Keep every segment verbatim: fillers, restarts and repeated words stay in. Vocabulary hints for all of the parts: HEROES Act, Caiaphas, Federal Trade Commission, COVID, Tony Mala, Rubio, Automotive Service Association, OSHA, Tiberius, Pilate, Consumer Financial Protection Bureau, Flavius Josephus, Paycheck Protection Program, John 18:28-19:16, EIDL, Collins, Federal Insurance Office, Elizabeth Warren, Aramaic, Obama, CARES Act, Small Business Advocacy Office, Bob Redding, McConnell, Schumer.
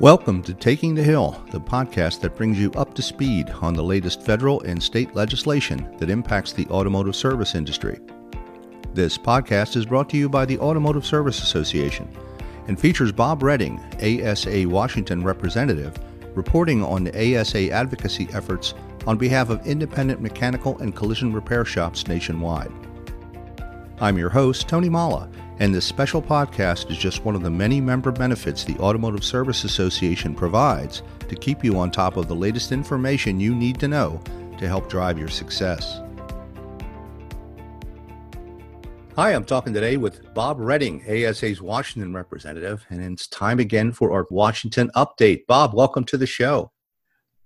Welcome to Taking the Hill, the podcast that brings you up to speed on the latest federal and state legislation that impacts the automotive service industry. This podcast is brought to you by the Automotive Service Association and features Bob Redding, A S A Washington representative, reporting on the A S A advocacy efforts on behalf of independent mechanical and collision repair shops nationwide. I'm your host, Tony Mala, and this special podcast is just one of the many member benefits the Automotive Service Association provides to keep you on top of the latest information you need to know to help drive your success. Hi, I'm talking today with Bob Redding, A S A's Washington representative, and it's time again for our Washington update. Bob, welcome to the show.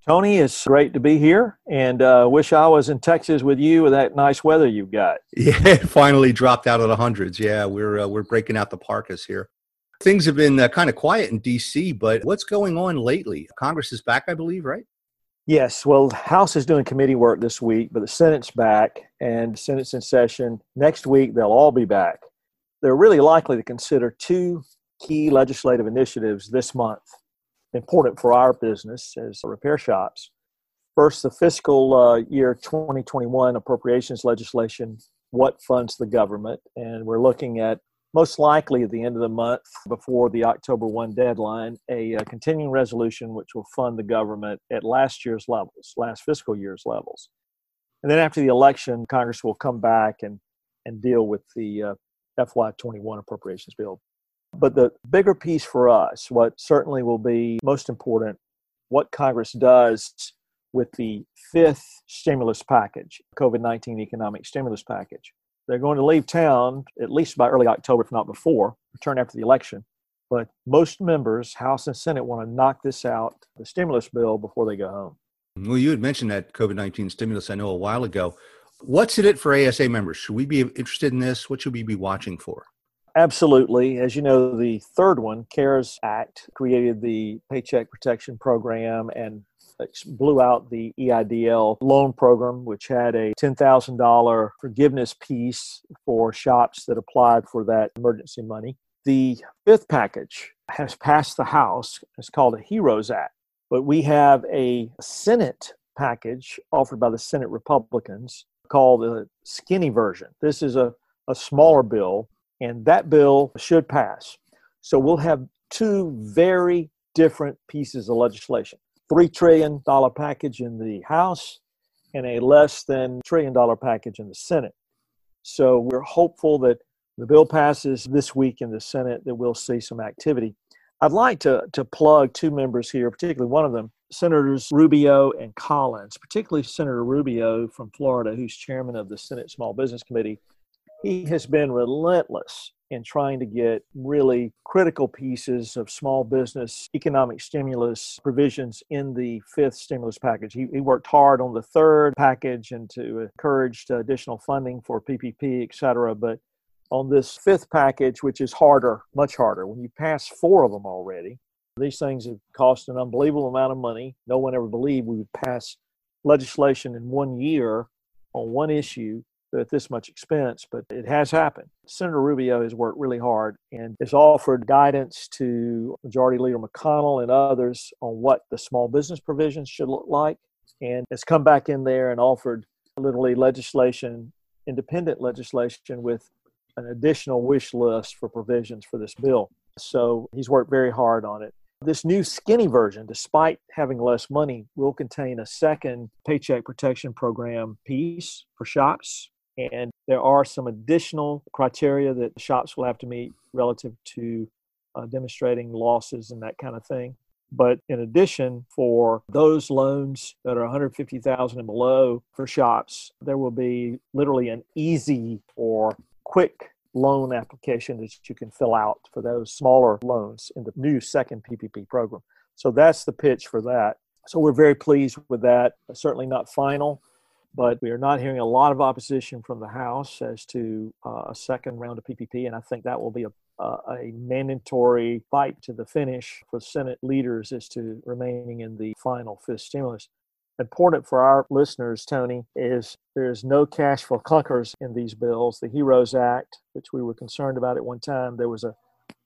Tony, it's great to be here, and uh, wish I was in Texas with you with that nice weather you've got. Yeah, it finally dropped out of the hundreds. Yeah, we're uh, we're breaking out the parkas here. Things have been uh, kind of quiet in D C, but what's going on lately? Congress is back, I believe, right? Yes. Well, the House is doing committee work this week, but the Senate's back, and the Senate's in session. Next week, they'll all be back. They're really likely to consider two key legislative initiatives this month, important for our business as repair shops. First, the fiscal uh, year twenty twenty-one appropriations legislation, what funds the government, and we're looking at, most likely at the end of the month before the October first deadline, a uh, continuing resolution which will fund the government at last year's levels, last fiscal year's levels. And then after the election, Congress will come back and, and deal with the uh, F Y twenty-one appropriations bill. But the bigger piece for us, what certainly will be most important, what Congress does with the fifth stimulus package, COVID nineteen economic stimulus package. They're going to leave town at least by early October, if not before, return after the election. But most members, House and Senate, want to knock this out, the stimulus bill, before they go home. Well, you had mentioned that COVID nineteen stimulus, I know, a while ago. What's in it for A S A members? Should we be interested in this? What should we be watching for? Absolutely. As you know, the third one, CARES Act, created the Paycheck Protection Program and blew out the E I D L loan program, which had a ten thousand dollars forgiveness piece for shops that applied for that emergency money. The fifth package has passed the House. It's called a HEROES Act. But we have a Senate package offered by the Senate Republicans called the skinny version. This is a, a smaller bill. And that bill should pass. So we'll have two very different pieces of legislation. three trillion dollars package in the House and a less than trillion dollar package in the Senate. So we're hopeful that the bill passes this week in the Senate, that we'll see some activity. I'd like to, to plug two members here, particularly one of them, Senators Rubio and Collins, particularly Senator Rubio from Florida, who's chairman of the Senate Small Business Committee. He has been relentless in trying to get really critical pieces of small business economic stimulus provisions in the fifth stimulus package. He, he worked hard on the third package and to encourage additional funding for P P P, et cetera. But on this fifth package, which is harder, much harder, when you pass four of them already, these things have cost an unbelievable amount of money. No one ever believed we would pass legislation in one year on one issue at this much expense, but it has happened. Senator Rubio has worked really hard and has offered guidance to Majority Leader McConnell and others on what the small business provisions should look like, and has come back in there and offered literally legislation, independent legislation, with an additional wish list for provisions for this bill. So he's worked very hard on it. This new skinny version, despite having less money, will contain a second Paycheck Protection Program piece for shops. And there are some additional criteria that shops will have to meet relative to uh, demonstrating losses and that kind of thing. But in addition, for those loans that are one hundred fifty thousand dollars and below for shops, there will be literally an easy or quick loan application that you can fill out for those smaller loans in the new second P P P program. So that's the pitch for that. So we're very pleased with that. Certainly not final, but we are not hearing a lot of opposition from the House as to uh, a second round of P P P, and I think that will be a, uh, a mandatory fight to the finish for Senate leaders as to remaining in the final fifth stimulus. Important for our listeners, Tony, is there's no cash for clunkers in these bills. The HEROES Act, which we were concerned about at one time, there was a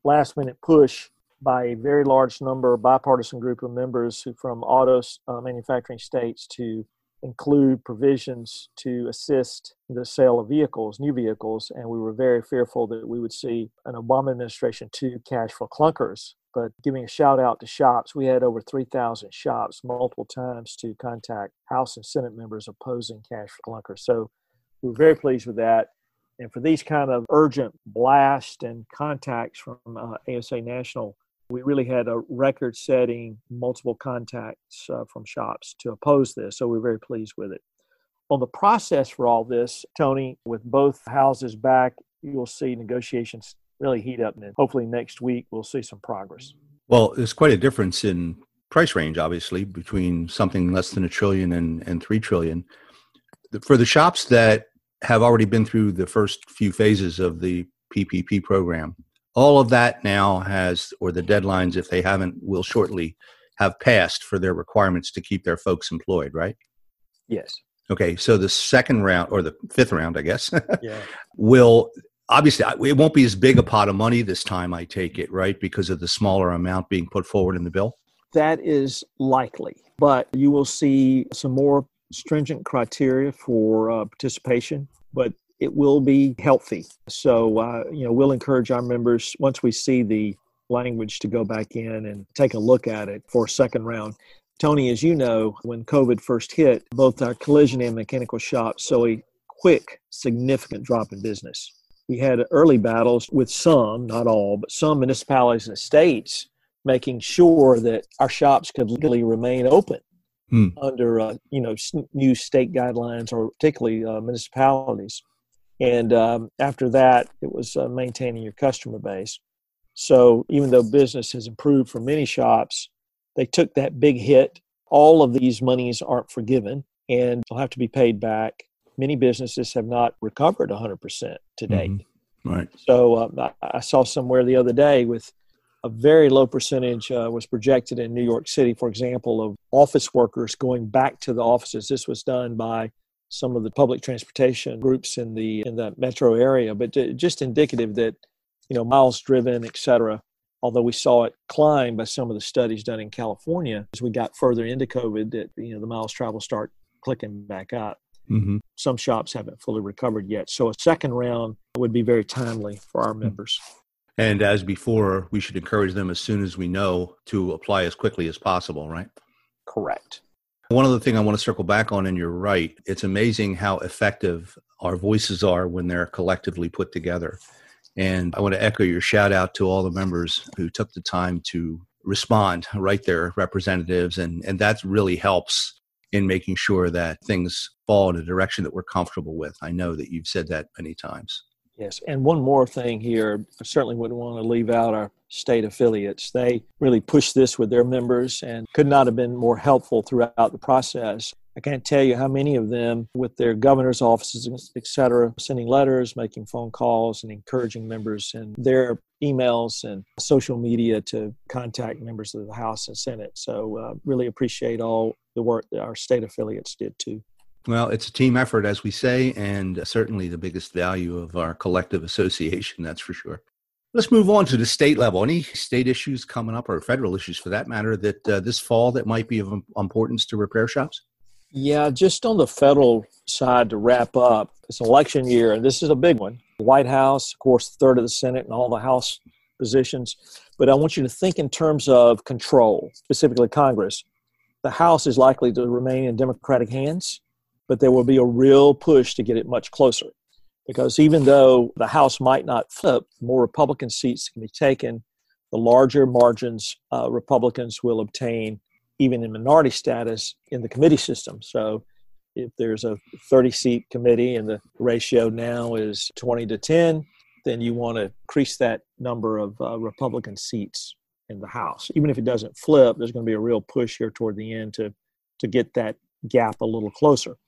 last-minute push by a very large number, bipartisan group of members who, from auto uh, manufacturing states, to include provisions to assist the sale of vehicles, new vehicles. And we were very fearful that we would see an Obama administration two cash for clunkers. But giving a shout out to shops, we had over three thousand shops multiple times to contact House and Senate members opposing cash for clunkers. So we were very pleased with that. And for these kind of urgent blasts and contacts from uh, A S A National, we really had a record-setting multiple contacts uh, from shops to oppose this. So we're very pleased with it. On the process for all this, Tony, with both houses back, you'll see negotiations really heat up. And hopefully next week, we'll see some progress. Well, there's quite a difference in price range, obviously, between something less than a trillion and, and three trillion. For the shops that have already been through the first few phases of the P P P program, all of that now has, or the deadlines, if they haven't, will shortly have passed for their requirements to keep their folks employed, right? Yes. Okay. So the second round, or the fifth round, I guess, yeah. will obviously, it won't be as big a pot of money this time, I take it, right? Because of the smaller amount being put forward in the bill? That is likely, but you will see some more stringent criteria for uh, participation, but it will be healthy. So, uh, you know, we'll encourage our members, once we see the language, to go back in and take a look at it for a second round. Tony, as you know, when COVID first hit, both our collision and mechanical shops saw a quick, significant drop in business. We had early battles with some, not all, but some municipalities and states making sure that our shops could legally remain open. Hmm. Under, uh, you know, new state guidelines, or particularly uh, municipalities. And um, after that, it was uh, maintaining your customer base. So even though business has improved for many shops, they took that big hit. All of these monies aren't forgiven and will have to be paid back. Many businesses have not recovered one hundred percent to date. Mm-hmm. Right. So um, I, I saw somewhere the other day with a very low percentage uh, was projected in New York City, for example, of office workers going back to the offices. This was done by some of the public transportation groups in the in the metro area, but just indicative that, you know, miles driven, et cetera, although we saw it climb by some of the studies done in California, as we got further into COVID, that, you know, the miles traveled start clicking back up. Mm-hmm. Some shops haven't fully recovered yet. So a second round would be very timely for our members. And as before, we should encourage them as soon as we know to apply as quickly as possible, right? Correct. One other thing I want to circle back on, and you're right, it's amazing how effective our voices are when they're collectively put together. And I want to echo your shout out to all the members who took the time to respond, write their representatives. And, and that really helps in making sure that things fall in a direction that we're comfortable with. I know that you've said that many times. Yes. And one more thing here, I certainly wouldn't want to leave out our state affiliates. They really pushed this with their members and could not have been more helpful throughout the process. I can't tell you how many of them, with their governor's offices, et cetera, sending letters, making phone calls, and encouraging members in their emails and social media to contact members of the House and Senate. So uh, really appreciate all the work that our state affiliates did too. Well, it's a team effort, as we say, and certainly the biggest value of our collective association, that's for sure. Let's move on to the state level. Any state issues coming up, or federal issues for that matter, that uh, this fall that might be of importance to repair shops? Yeah, just on the federal side to wrap up, it's election year, and this is a big one. The White House, of course, the third of the Senate and all the House positions. But I want you to think in terms of control, specifically Congress. The House is likely to remain in Democratic hands, but there will be a real push to get it much closer, because even though the House might not flip, more Republican seats can be taken, the larger margins uh, Republicans will obtain, even in minority status in the committee system. So if there's a thirty-seat committee and the ratio now is twenty to ten, then you want to increase that number of uh, Republican seats in the House. Even if it doesn't flip, there's going to be a real push here toward the end to, to get that gap a little closer.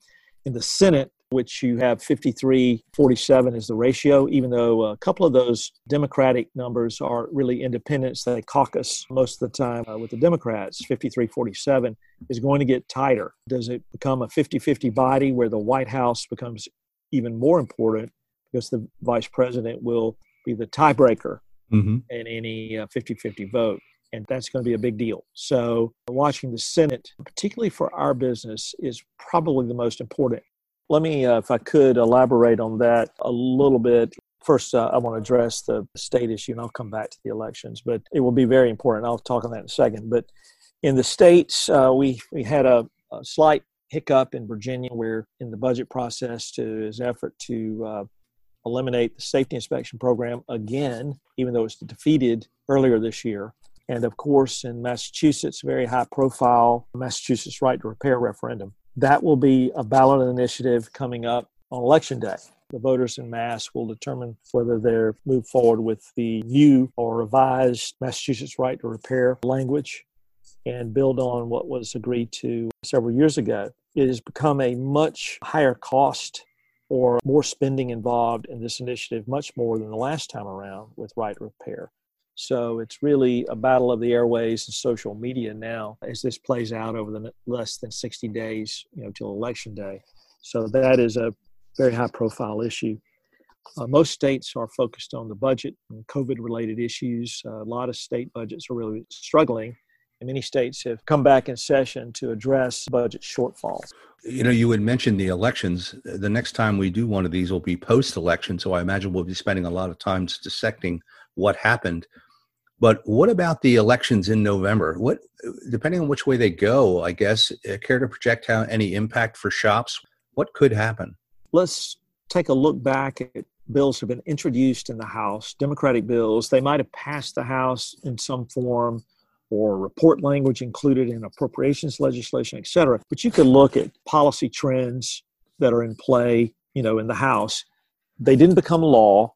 In the Senate, which you have fifty-three forty-seven is the ratio, even though a couple of those Democratic numbers are really independents. They caucus most of the time uh, with the Democrats. fifty-three forty-seven is going to get tighter. Does it become a fifty-fifty body where the White House becomes even more important because the vice president will be the tiebreaker mm-hmm. in any uh, fifty-fifty vote. And that's going to be a big deal. So watching the Senate, particularly for our business, is probably the most important. Let me, uh, if I could, elaborate on that a little bit. First, uh, I want to address the state issue, and I'll come back to the elections, but it will be very important. I'll talk on that in a second. But in the states, uh, we, we had a, a slight hiccup in Virginia where in the budget process to his effort to uh, eliminate the safety inspection program again, even though it was defeated earlier this year. And of course, in Massachusetts, very high profile Massachusetts right to repair referendum. That will be a ballot initiative coming up on Election Day. The voters in Mass will determine whether they move forward with the new or revised Massachusetts right to repair language and build on what was agreed to several years ago. It has become a much higher cost or more spending involved in this initiative, much more than the last time around with right to repair. So it's really a battle of the airways and social media now as this plays out over the less than sixty days, you know, till Election Day. So that is a very high profile issue. Uh, most states are focused on the budget and COVID related issues. Uh, a lot of state budgets are really struggling, and many states have come back in session to address budget shortfalls. You know, you had mentioned the elections. The next time we do one of these will be post-election. So I imagine we'll be spending a lot of time dissecting what happened. But what about the elections in November? What, depending on which way they go, I guess, care to project how any impact for shops? What could happen? Let's take a look back at bills have been introduced in the House, Democratic bills. They might have passed the House in some form or report language included in appropriations legislation, et cetera. But you could look at policy trends that are in play, you know, in the House. They didn't become law.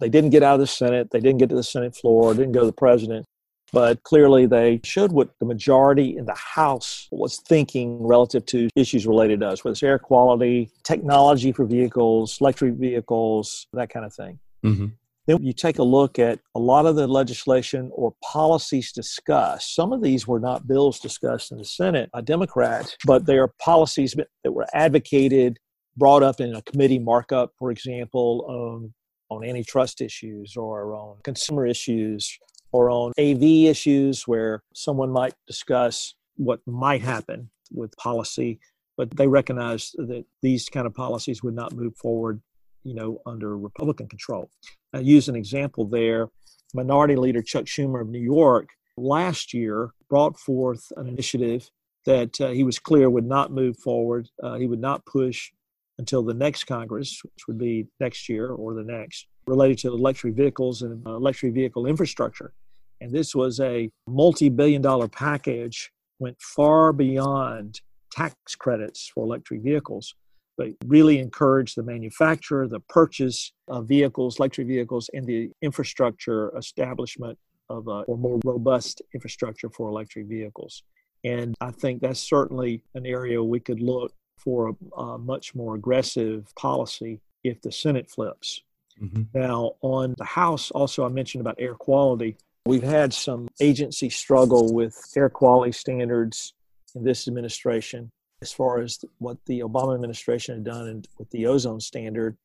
They didn't get out of the Senate. They didn't get to the Senate floor, didn't go to the president. But clearly they showed what the majority in the House was thinking relative to issues related to us, whether it's air quality, technology for vehicles, electric vehicles, that kind of thing. Mm-hmm. Then you take a look at a lot of the legislation or policies discussed. Some of these were not bills discussed in the Senate by Democrats, but they are policies that were advocated, brought up in a committee markup, for example, on, on antitrust issues or on consumer issues or on A V issues where someone might discuss what might happen with policy, but they recognize that these kind of policies would not move forward, you know, under Republican control. I use an example there. Minority Leader Chuck Schumer of New York last year brought forth an initiative that uh, he was clear would not move forward. Uh, he would not push until the next Congress, which would be next year or the next, related to electric vehicles and uh, electric vehicle infrastructure. And this was a multi-billion dollar package, went far beyond tax credits for electric vehicles, but really encouraged the manufacturer, the purchase of vehicles, electric vehicles, and the infrastructure establishment of a or more robust infrastructure for electric vehicles. And I think that's certainly an area we could look for a, a much more aggressive policy if the Senate flips. Mm-hmm. Now, on the House, also I mentioned about air quality. We've had some agency struggle with air quality standards in this administration as far as what the Obama administration had done with the ozone standard.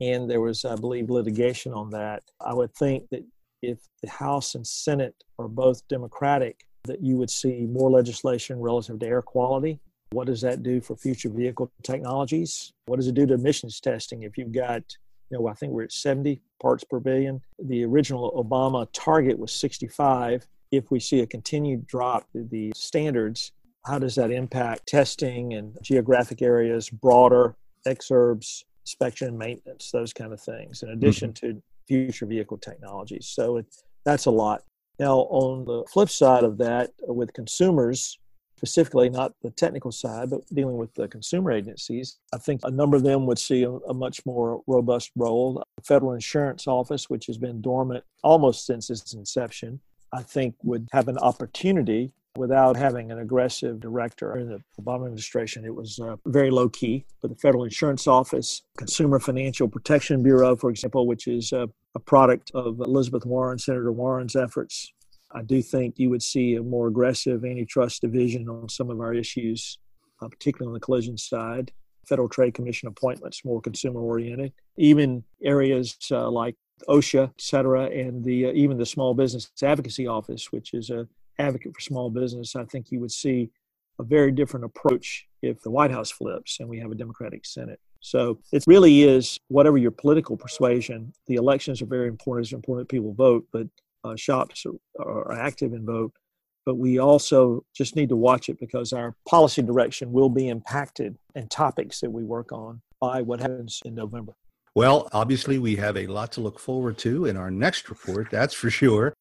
And there was, I believe, litigation on that. I would think that if the House and Senate are both Democratic, that you would see more legislation relative to air quality. What does that do for future vehicle technologies? What does it do to emissions testing? If you've got, you know, I think we're at seventy parts per billion. The original Obama target was sixty-five. If we see a continued drop in the standards, how does that impact testing and geographic areas, broader exurbs, inspection, maintenance, those kind of things, in addition mm-hmm. to future vehicle technologies? So it, that's a lot. Now, on the flip side of that, with consumers, specifically not the technical side, but dealing with the consumer agencies, I think a number of them would see a, a much more robust role. The Federal Insurance Office, which has been dormant almost since its inception, I think would have an opportunity without having an aggressive director. In the Obama administration, it was uh, very low key, but the Federal Insurance Office, Consumer Financial Protection Bureau, for example, which is uh, a product of Elizabeth Warren, Senator Warren's efforts. I do think you would see a more aggressive antitrust division on some of our issues, uh, particularly on the collision side. Federal Trade Commission appointments, more consumer oriented. Even areas uh, like OSHA, et cetera, and the, uh, even the Small Business Advocacy Office, which is an advocate for small business. I think you would see a very different approach if the White House flips and we have a Democratic Senate. So it really is, whatever your political persuasion, the elections are very important. It's important that people vote, but uh, shops are, are active and vote. But we also just need to watch it, because our policy direction will be impacted and topics that we work on by what happens in November. Well, obviously, we have a lot to look forward to in our next report, that's for sure.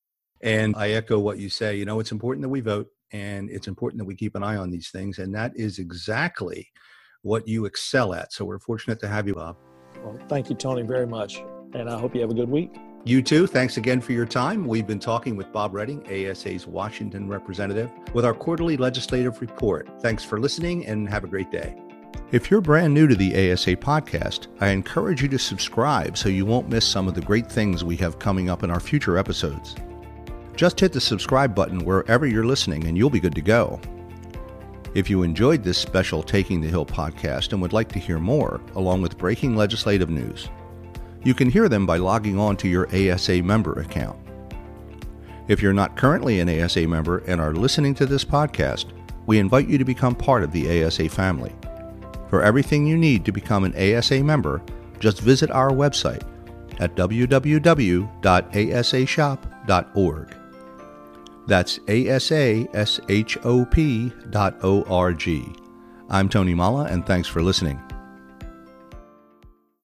And I echo what you say. You know, it's important that we vote, and it's important that we keep an eye on these things. And that is exactly what you excel at. So we're fortunate to have you, Bob. Well, thank you, Tony, very much. And I hope you have a good week. You too. Thanks again for your time. We've been talking with Bob Redding, A S A's Washington representative, with our quarterly legislative report. Thanks for listening, and have a great day. If you're brand new to the A S A podcast, I encourage you to subscribe so you won't miss some of the great things we have coming up in our future episodes. Just hit the subscribe button wherever you're listening, and you'll be good to go. If you enjoyed this special Taking the Hill podcast and would like to hear more, along with breaking legislative news, you can hear them by logging on to your A S A member account. If you're not currently an A S A member and are listening to this podcast, we invite you to become part of the A S A family. For everything you need to become an A S A member, just visit our website at w w w dot a s a shop dot org. That's A S A S H O P dot O R G. I'm Tony Mala, and thanks for listening.